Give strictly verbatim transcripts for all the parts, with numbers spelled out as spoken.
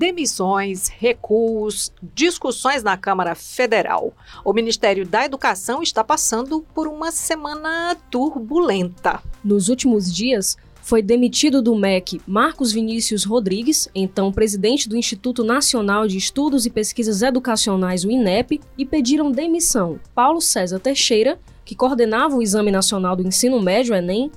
Demissões, recuos, discussões na Câmara Federal. O Ministério da Educação está passando por uma semana turbulenta. Nos últimos dias, foi demitido do M E C Marcos Vinícius Rodrigues, então presidente do Instituto Nacional de Estudos e Pesquisas Educacionais, o I N E P, e pediram demissão Paulo César Teixeira, que coordenava o Exame Nacional do Ensino Médio, ENEM,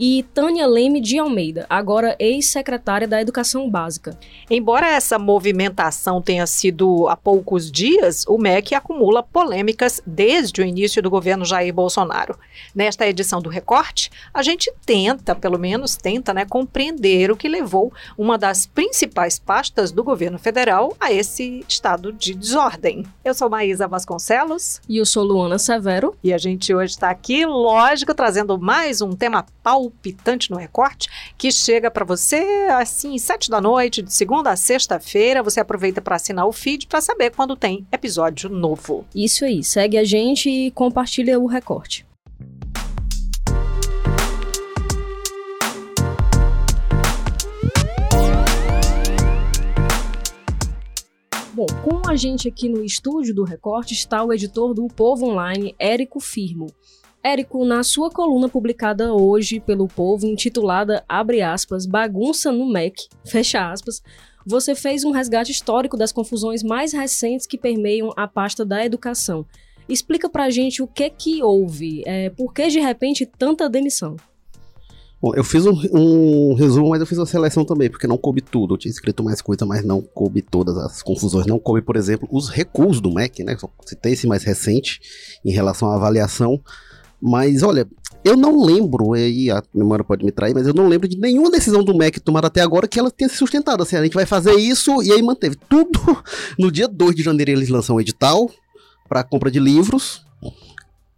e Tânia Leme de Almeida, agora ex-secretária da Educação Básica. Embora essa movimentação tenha sido há poucos dias, o M E C acumula polêmicas desde o início do governo Jair Bolsonaro. Nesta edição do Recorte, a gente tenta, pelo menos tenta, né, compreender o que levou uma das principais pastas do governo federal a esse estado de desordem. Eu sou Maísa Vasconcelos. E eu sou Luana Severo. E a gente hoje está aqui, lógico, trazendo mais um tema pau palpitante no Recorte, que chega para você assim, sete da noite, de segunda a sexta-feira. Você aproveita para assinar o feed para saber quando tem episódio novo. Isso aí, segue a gente e compartilha o Recorte. Bom, com a gente aqui no estúdio do Recorte está o editor do Povo Online, Érico Firmo. Érico, na sua coluna publicada hoje pelo Povo, intitulada, abre aspas, bagunça no M E C, fecha aspas, você fez um resgate histórico das confusões mais recentes que permeiam a pasta da educação. Explica pra gente o que que houve, é, por que de repente tanta demissão? Bom, eu fiz um, um resumo, mas eu fiz uma seleção também, porque não coube tudo. Eu tinha escrito mais coisa, mas não coube todas as confusões. Não coube, por exemplo, os recuos do M E C, né? Só citei esse mais recente em relação à avaliação. Mas, olha, eu não lembro, e a memória pode me trair, mas eu não lembro de nenhuma decisão do M E C tomada até agora que ela tenha se sustentado. Assim, a gente vai fazer isso, e aí manteve tudo. No dia dois de janeiro eles lançam um edital para compra de livros,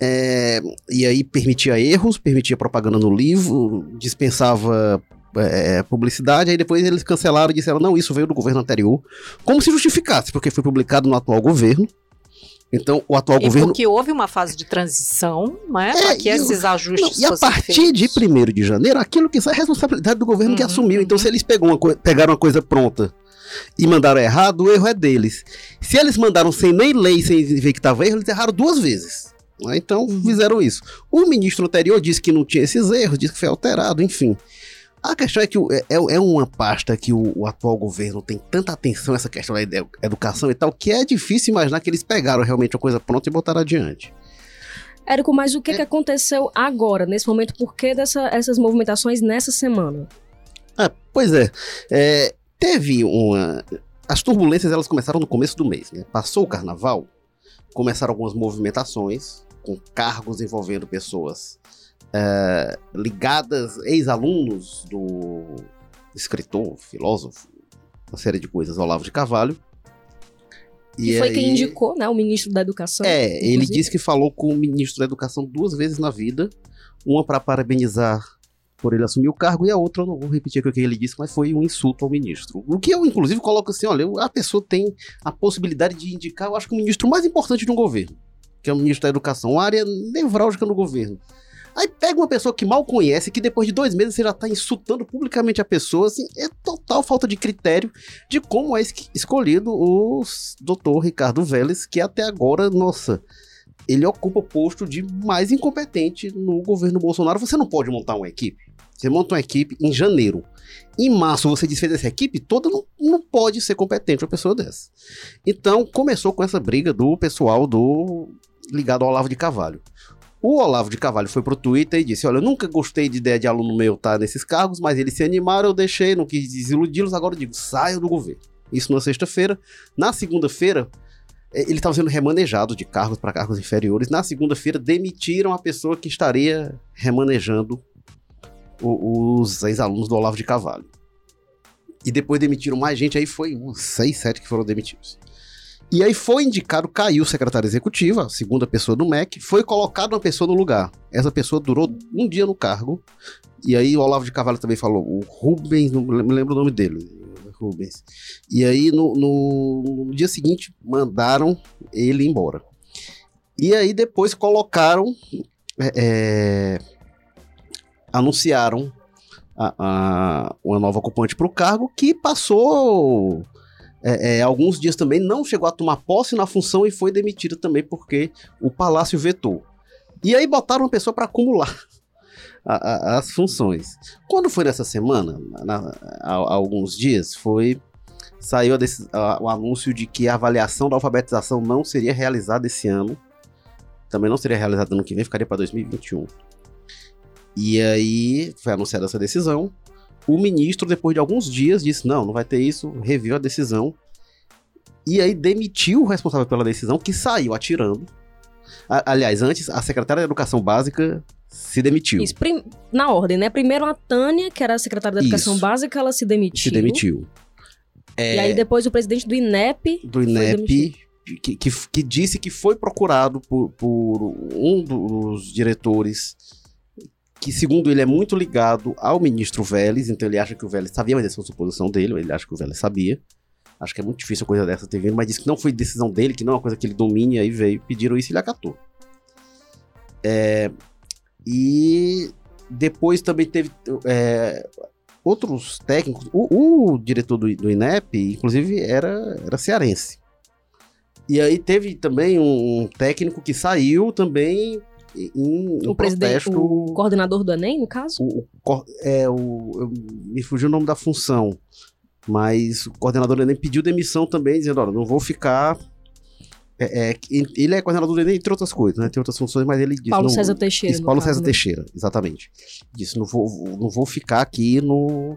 é, e aí permitia erros, permitia propaganda no livro, dispensava é, publicidade, aí depois eles cancelaram e disseram, não, isso veio do governo anterior. Como se justificasse, porque foi publicado no atual governo. Então, o atual e governo... E porque houve uma fase de transição, né? É, para que esses ajustes não, e a partir feitos. De primeiro de janeiro, aquilo que sai é responsabilidade do governo uhum, que assumiu. Então, uhum. se eles pegam uma co- pegaram uma coisa pronta e mandaram errado, o erro é deles. Se eles mandaram sem nem lei, sem ver que estava erro, eles erraram duas vezes. Né? Então, fizeram isso. O ministro anterior disse que não tinha esses erros, disse que foi alterado, enfim. A questão é que é, é uma pasta que o, o atual governo tem tanta atenção, essa questão da edu- educação e tal, que é difícil imaginar que eles pegaram realmente uma coisa pronta e botaram adiante. Érico, mas o que, é. que aconteceu agora, nesse momento? Por que dessa, essas movimentações nessa semana? Ah, pois é, é, teve uma... As turbulências elas começaram no começo do mês, né? Passou o carnaval, começaram algumas movimentações com cargos envolvendo pessoas... Uh, ligadas, ex-alunos do escritor, filósofo, uma série de coisas, Olavo de Carvalho. E que foi aí, quem indicou, né, o ministro da Educação. É, inclusive. Ele disse que falou com o ministro da Educação duas vezes na vida, uma para parabenizar por ele assumir o cargo e a outra, eu não vou repetir o que ele disse, mas foi um insulto ao ministro. O que eu, inclusive, coloco assim, olha, a pessoa tem a possibilidade de indicar, eu acho que o ministro mais importante de um governo, que é o ministro da Educação, uma área nevrálgica no governo. Aí pega uma pessoa que mal conhece, que depois de dois meses você já está insultando publicamente a pessoa, assim, é total falta de critério de como é escolhido o doutor Ricardo Vélez, que até agora, nossa, ele ocupa o posto de mais incompetente no governo Bolsonaro. Você não pode montar uma equipe. Você monta uma equipe em janeiro. Em março você desfez essa equipe toda, não, não pode ser competente uma pessoa dessa. Então começou com essa briga do pessoal do ligado ao Olavo de Carvalho. O Olavo de Carvalho foi pro Twitter e disse, olha, eu nunca gostei de ideia de aluno meu estar nesses cargos, mas eles se animaram, eu deixei, não quis desiludi-los, agora eu digo, saiam do governo. Isso na sexta-feira. Na segunda-feira, ele estava sendo remanejado de cargos para cargos inferiores. Na segunda-feira, demitiram a pessoa que estaria remanejando os ex-alunos do Olavo de Carvalho. E depois demitiram mais gente, aí foi uns seis, sete que foram demitidos. E aí foi indicado, caiu o secretário executivo, a segunda pessoa do M E C, foi colocada uma pessoa no lugar. Essa pessoa durou um dia no cargo. E aí o Olavo de Carvalho também falou, o Rubens, não me lembro o nome dele, Rubens. E aí no, no, no dia seguinte mandaram ele embora. E aí depois colocaram, é, anunciaram a, a, uma nova ocupante para o cargo que passou... é, é, alguns dias também não chegou a tomar posse na função e foi demitida também porque o Palácio vetou. E aí botaram uma pessoa para acumular a, a, as funções. Quando foi nessa semana, na, há, há alguns dias, foi, saiu a desse, a, o anúncio de que a avaliação da alfabetização não seria realizada esse ano, também não seria realizada ano que vem, ficaria para dois mil e vinte e um. E aí foi anunciada essa decisão. O ministro, depois de alguns dias, disse, não, não vai ter isso, reviu a decisão. E aí demitiu o responsável pela decisão, que saiu atirando. A, aliás, antes, a secretária da Educação Básica se demitiu. Isso, prim- na ordem, né? Primeiro a Tânia, que era a secretária da Educação isso. Básica, ela se demitiu. Se demitiu. É... E aí depois o presidente do INEP... Do INEP, que, que, que disse que foi procurado por, por um dos diretores... que, segundo ele, é muito ligado ao ministro Vélez, então ele acha que o Vélez sabia, mas essa é uma suposição dele, ele acha que o Vélez sabia. Acho que é muito difícil a coisa dessa ter vindo, mas disse que não foi decisão dele, que não é uma coisa que ele domine, aí veio, pediram isso e ele acatou. É, e depois também teve é, outros técnicos, o, o diretor do, do INEP, inclusive, era, era cearense. E aí teve também um, um técnico que saiu também... Em, o, um protesto, o coordenador do ENEM, no caso? O, o, é, o, me fugiu o nome da função, mas o coordenador do ENEM pediu demissão também, dizendo, olha, não vou ficar... É, é, ele é coordenador do ENEM, entre outras coisas, né? Tem outras funções, mas ele disse... Paulo não, César Teixeira. Disse, Paulo caso, César né? Teixeira, exatamente. Disse, não vou, não vou ficar aqui no...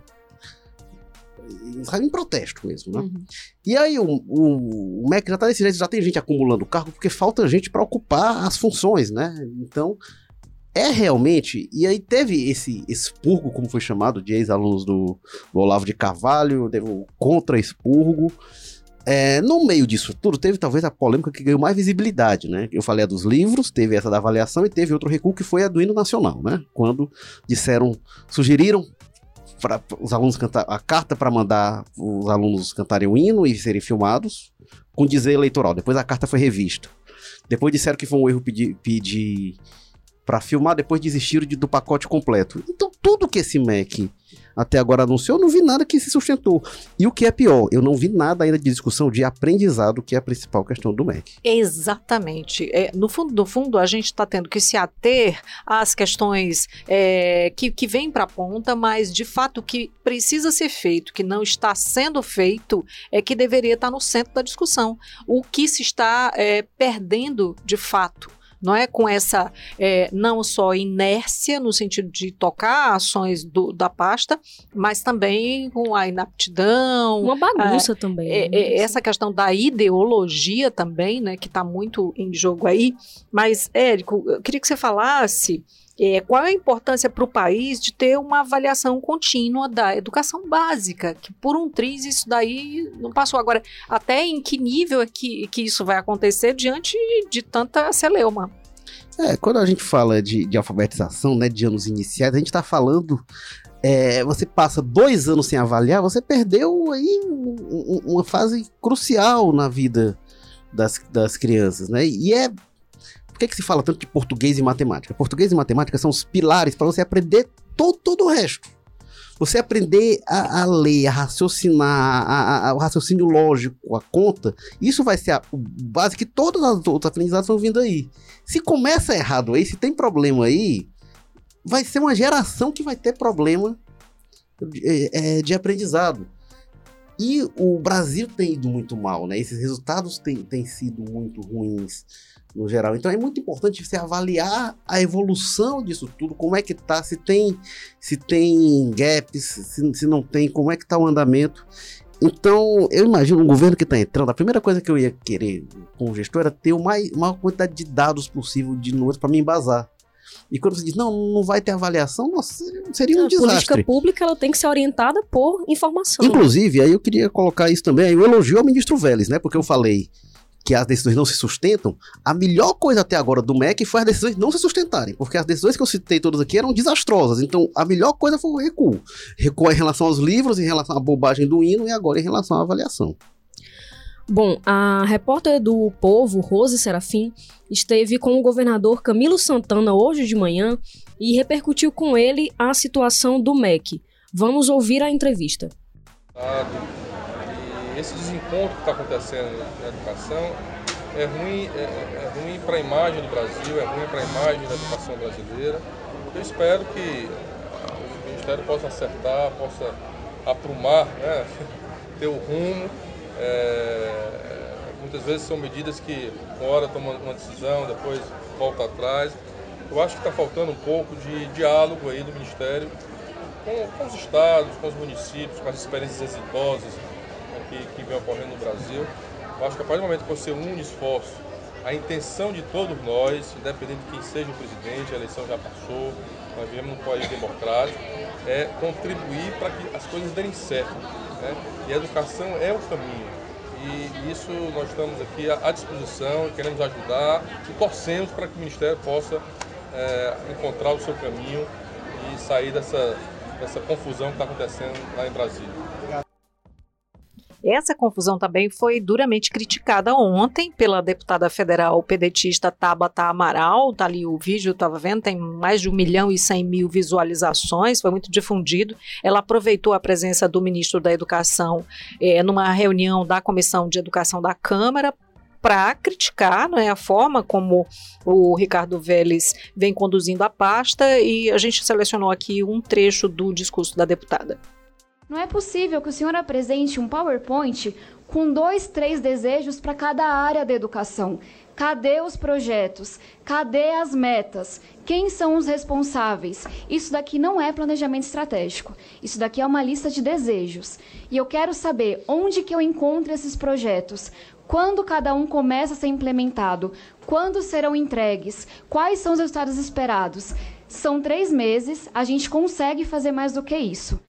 em protesto mesmo, né? Uhum. E aí o, o, o M E C já tá nesse jeito, já tem gente acumulando cargo, porque falta gente para ocupar as funções, né? Então, é realmente... E aí teve esse expurgo, como foi chamado, de ex-alunos do, do Olavo de Carvalho, teve o contra-expurgo. É, no meio disso tudo, teve talvez a polêmica que ganhou mais visibilidade, né? Eu falei a dos livros, teve essa da avaliação e teve outro recuo que foi a do hino nacional, né? Quando disseram, sugeriram... Pra, os alunos cantar a carta para mandar os alunos cantarem o hino e serem filmados com dizer eleitoral. Depois a carta foi revista. Depois disseram que foi um erro pedir, pedir para filmar, depois desistiram de, do pacote completo. Então tudo que esse M E C até agora anunciou, eu não vi nada que se sustentou. E o que é pior, eu não vi nada ainda de discussão de aprendizado, que é a principal questão do M E C. Exatamente. É, no fundo, no fundo, a gente está tendo que se ater às questões é, que, que vêm para a ponta, mas, de fato, o que precisa ser feito, que não está sendo feito, é que deveria estar no centro da discussão. O que se está é, perdendo, de fato. Não é com essa, é, não só inércia, no sentido de tocar ações do, da pasta, mas também com a inaptidão. Uma bagunça é, também. É, é, essa questão da ideologia também, né, que está muito em jogo aí. Mas, Érico, eu queria que você falasse é, qual é a importância para o país de ter uma avaliação contínua da educação básica, que por um triz isso daí não passou. Agora, até em que nível é que, que isso vai acontecer diante de tanta celeuma? É, quando a gente fala de, de alfabetização, né, de anos iniciais, a gente está falando, é, você passa dois anos sem avaliar, você perdeu aí um, um, uma fase crucial na vida das, das crianças, né? E é... Por que, que se fala tanto de português e matemática? Português e matemática são os pilares para você aprender todo, todo o resto. Você aprender a, a ler, a raciocinar, a, a, o raciocínio lógico, a conta, isso vai ser a base que todas as outras aprendizagens estão vindo aí. Se começa errado aí, se tem problema aí, vai ser uma geração que vai ter problema de, é, de aprendizado. E o Brasil tem ido muito mal, né? Esses resultados têm, têm sido muito ruins no geral. Então é muito importante você avaliar a evolução disso tudo, como é que tá, se tem, se tem gaps, se, se não tem, como é que tá o andamento. Então, eu imagino um governo que está entrando, a primeira coisa que eu ia querer com o gestor era ter o mais, maior quantidade de dados possível de números para me embasar. E quando você diz, não, não vai ter avaliação, nossa, seria um a desastre. A política pública ela tem que ser orientada por informação. Inclusive, aí eu queria colocar isso também, aí eu elogio ao ministro Vélez, né? Porque eu falei que as decisões não se sustentam. A melhor coisa até agora do M E C foi as decisões não se sustentarem, porque as decisões que eu citei todas aqui eram desastrosas. Então, a melhor coisa foi o recuo. Recuo em relação aos livros, em relação à bobagem do hino e agora em relação à avaliação. Bom, a repórter do Povo, Rose Serafim, esteve com o governador Camilo Santana hoje de manhã e repercutiu com ele a situação do M E C. Vamos ouvir a entrevista. esse desencontro que está acontecendo na educação é ruim, é, é ruim para a imagem do Brasil, é ruim para a imagem da educação brasileira. Eu espero que o Ministério possa acertar, possa aprumar, né, ter o rumo. É, muitas vezes são medidas que, uma hora toma uma decisão, depois volta atrás. Eu acho que está faltando um pouco de diálogo aí do Ministério com, com os estados, com os municípios, com as experiências exitosas que, que vem ocorrendo no Brasil. Eu acho que a partir do momento que você une esforço, a intenção de todos nós, independente de quem seja o presidente, a eleição já passou, nós vivemos num país democrático, é contribuir para que as coisas derem certo, né? E a educação é o caminho. E isso nós estamos aqui à disposição, queremos ajudar e torcemos para que o Ministério possa é, encontrar o seu caminho e sair dessa, dessa confusão que está acontecendo lá em Brasília. Essa confusão também foi duramente criticada ontem pela deputada federal pedetista Tabata Amaral. Tá ali o vídeo, eu estava vendo, tem mais de um milhão e cem mil visualizações, foi muito difundido. Ela aproveitou a presença do ministro da Educação é, numa reunião da Comissão de Educação da Câmara para criticar, né, a forma como o Ricardo Vélez vem conduzindo a pasta, e a gente selecionou aqui um trecho do discurso da deputada. Não é possível que o senhor apresente um PowerPoint com dois, três desejos para cada área da educação. Cadê os projetos? Cadê as metas? Quem são os responsáveis? Isso daqui não é planejamento estratégico. Isso daqui é uma lista de desejos. E eu quero saber onde que eu encontro esses projetos. Quando cada um começa a ser implementado? Quando serão entregues? Quais são os resultados esperados? São três meses, a gente consegue fazer mais do que isso.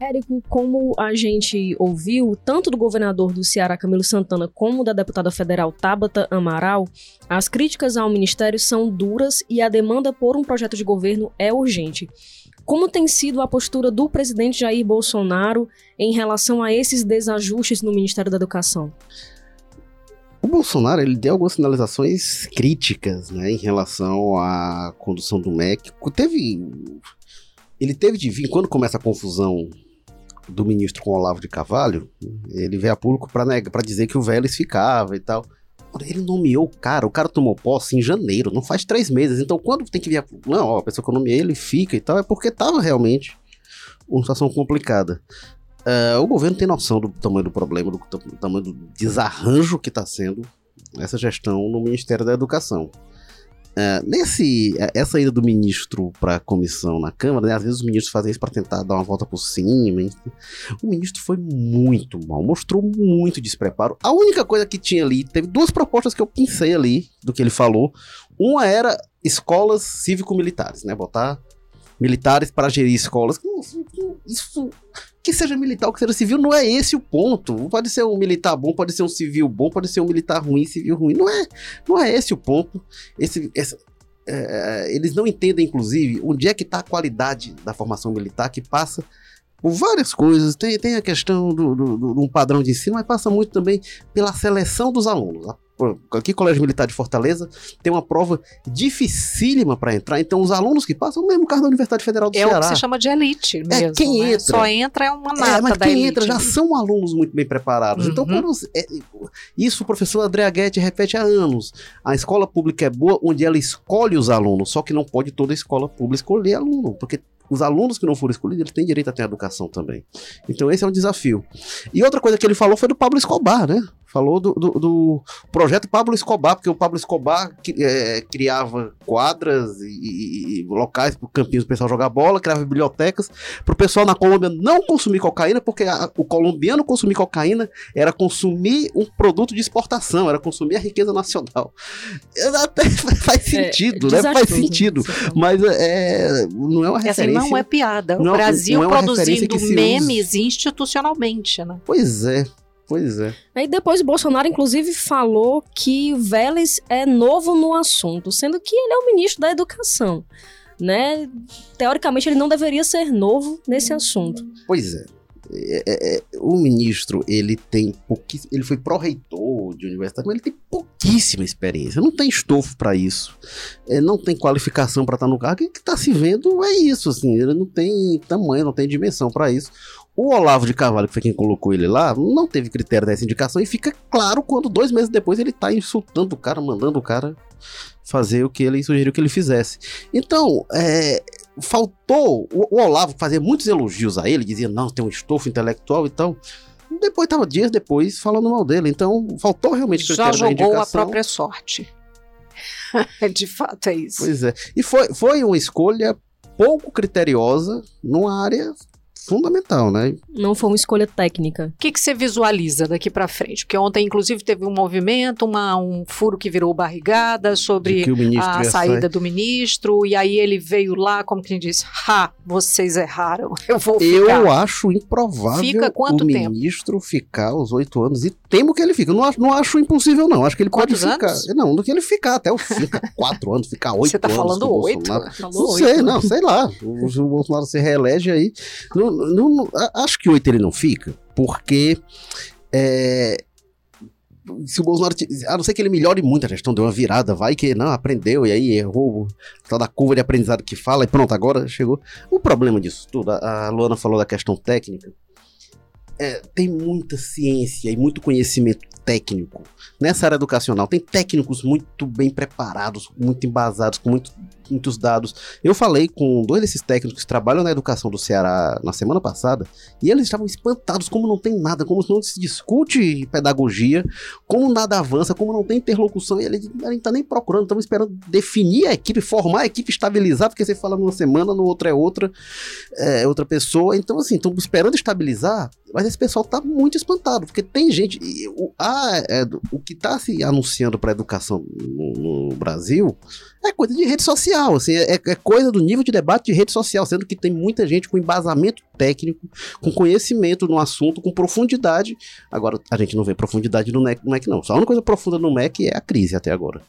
Érico, como a gente ouviu, tanto do governador do Ceará, Camilo Santana, como da deputada federal Tabata Amaral, as críticas ao Ministério são duras e a demanda por um projeto de governo é urgente. Como tem sido a postura do presidente Jair Bolsonaro em relação a esses desajustes no Ministério da Educação? O Bolsonaro, ele deu algumas sinalizações críticas, né, em relação à condução do M E C. Teve... Ele teve de vir, quando começa a confusão do ministro com o Olavo de Carvalho, ele veio a público para dizer que o Vélez ficava e tal. Ele nomeou o cara, o cara tomou posse em janeiro, não faz três meses. Então, quando tem que vir a... Não, ó, a pessoa que eu nomeei, ele fica e tal, é porque estava realmente uma situação complicada. Uh, o governo tem noção do tamanho do problema, do, do tamanho do desarranjo que está sendo essa gestão no Ministério da Educação. Uh, nesse, essa ida do ministro para a comissão na Câmara, né, às vezes os ministros fazem isso para tentar dar uma volta por cima, hein? O ministro foi muito mal, mostrou muito despreparo. A única coisa que tinha ali, teve duas propostas que eu pensei ali do que ele falou. Uma era escolas cívico-militares, né, botar militares para gerir escolas. Isso, que seja militar ou que seja civil, não é esse o ponto. Pode ser um militar bom, pode ser um civil bom, pode ser um militar ruim, civil ruim. Não é, não é esse o ponto. Esse, esse, é, eles não entendem, inclusive, onde é que está a qualidade da formação militar, que passa por várias coisas. Tem, tem a questão do, do, do, do padrão de ensino, mas passa muito também pela seleção dos alunos. Aqui, Colégio Militar de Fortaleza tem uma prova dificílima para entrar, então os alunos que passam, o mesmo caso da Universidade Federal do é Ceará. É o que se chama de elite mesmo. É, quem né? entra. Só entra é uma nata é, mas da quem elite. entra já são alunos muito bem preparados. Uhum. Então, quando você, é, isso o professor André Aguete repete há anos. A escola pública é boa onde ela escolhe os alunos, só que não pode toda escola pública escolher aluno, porque os alunos que não foram escolhidos, eles têm direito a ter educação também. Então esse é um desafio. E outra coisa que ele falou foi do Pablo Escobar, né? Falou do, do, do projeto Pablo Escobar, porque o Pablo Escobar é, criava quadras e, e locais para o campinho do pessoal jogar bola, criava bibliotecas para o pessoal na Colômbia não consumir cocaína, porque a, o colombiano consumir cocaína era consumir um produto de exportação, era consumir a riqueza nacional. Até faz sentido, é, né? Faz sentido, mas é, não é uma referência. Essa não é piada. Não, o Brasil não é produzindo memes usa. institucionalmente, né? Pois é, pois é. Aí depois o Bolsonaro, inclusive, falou que Vélez é novo no assunto, sendo que ele é o ministro da Educação, né? Teoricamente, ele não deveria ser novo nesse assunto. Pois é. É, é, é, o ministro, ele tem pouquíssimo, ele foi pró-reitor de universidade, mas ele tem pouquíssima experiência, não tem estofo para isso, é, não tem qualificação para estar no cargo. O que está se vendo é isso, assim, ele não tem tamanho, não tem dimensão para isso. O Olavo de Carvalho, que foi quem colocou ele lá, não teve critério dessa indicação e fica claro quando dois meses depois ele tá insultando o cara, mandando o cara fazer o que ele sugeriu que ele fizesse. Então, é, faltou o, o Olavo fazer muitos elogios a ele, dizia, não, tem um estofo intelectual e tal. Depois tava dias depois falando mal dele, então faltou realmente critério da indicação. Já jogou a própria sorte. De fato é isso. Pois é. E foi, foi uma escolha pouco criteriosa numa área... fundamental, né? Não foi uma escolha técnica. O que, que você visualiza daqui pra frente? Porque ontem, inclusive, teve um movimento, uma, um furo que virou barrigada sobre a saída sair. do ministro, e aí ele veio lá, como quem disse, ha, vocês erraram, eu vou ficar. Eu acho improvável Fica quanto o tempo? ministro ficar os oito anos, e temo que ele fique. Eu não acho, não acho impossível, não. Acho que ele Quantos pode ficar. Anos? Não, do que ele ficar até o fica quatro anos, ficar oito anos. Você tá falando oito? Não sei, não, sei lá. O, o Bolsonaro se reelege aí. Não, Não, não, acho que oito ele não fica, porque é, se o Bolsonaro, a não ser que ele melhore muito a gestão, deu uma virada, vai que não, aprendeu, e aí errou tá da curva de aprendizado que fala, e pronto, agora chegou. O problema disso tudo, a, a Luana falou da questão técnica, é, tem muita ciência e muito conhecimento técnico nessa área educacional, tem técnicos muito bem preparados, muito embasados, com muito, muitos dados. Eu falei com dois desses técnicos que trabalham na educação do Ceará na semana passada, e eles estavam espantados como não tem nada, como não se discute pedagogia, como nada avança, como não tem interlocução, e eles não estão nem procurando, estamos esperando definir a equipe, formar a equipe, estabilizar, porque você fala numa semana, no outro é outra é outra pessoa, então assim, estamos esperando estabilizar, mas esse pessoal está muito espantado, porque tem gente, e, o, a Ah, é, o que está se anunciando para a educação no, no Brasil é coisa de rede social, assim, é, é coisa do nível de debate de rede social, sendo que tem muita gente com embasamento técnico, com conhecimento no assunto, com profundidade. Agora, a gente não vê profundidade no M E C, no M E C não. Só a única coisa profunda no M E C é a crise até agora.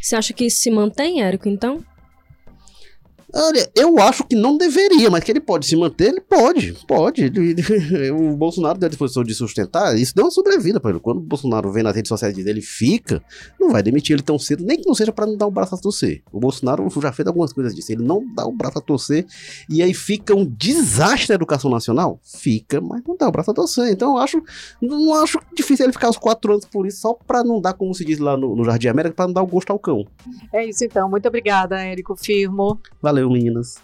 Você acha que isso se mantém, Érico, então? Olha, eu acho que não deveria, mas que ele pode se manter, ele pode, pode. O Bolsonaro deu a disposição de sustentar, isso deu uma sobrevida para ele. Quando o Bolsonaro vem nas redes sociais e diz ele fica, não vai demitir ele tão cedo, nem que não seja para não dar o braço a torcer. O Bolsonaro já fez algumas coisas disso, ele não dá o braço a torcer, e aí fica um desastre a educação nacional? Fica, mas não dá o braço a torcer. Então eu acho, não acho difícil ele ficar os quatro anos por isso, só para não dar, como se diz lá no, no Jardim América, para não dar o gosto ao cão. É isso então, muito obrigada, Érico Firmo. Valeu, meninas.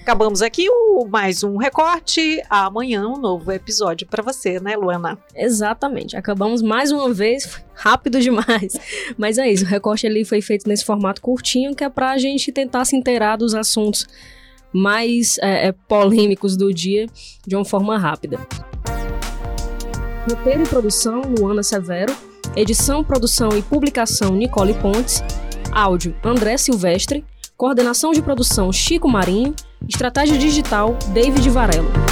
Acabamos aqui o mais um Recorte. Amanhã um novo episódio para você, né, Luana? Exatamente. Acabamos mais uma vez, rápido demais. Mas é isso, o Recorte ele foi feito nesse formato curtinho, que é para a gente tentar se inteirar dos assuntos mais é, polêmicos do dia de uma forma rápida. Roteiro e produção, Luana Severo. Edição, produção e publicação, Nicole Pontes. Áudio, André Silvestre. Coordenação de produção, Chico Marinho. Estratégia digital, David Varelo.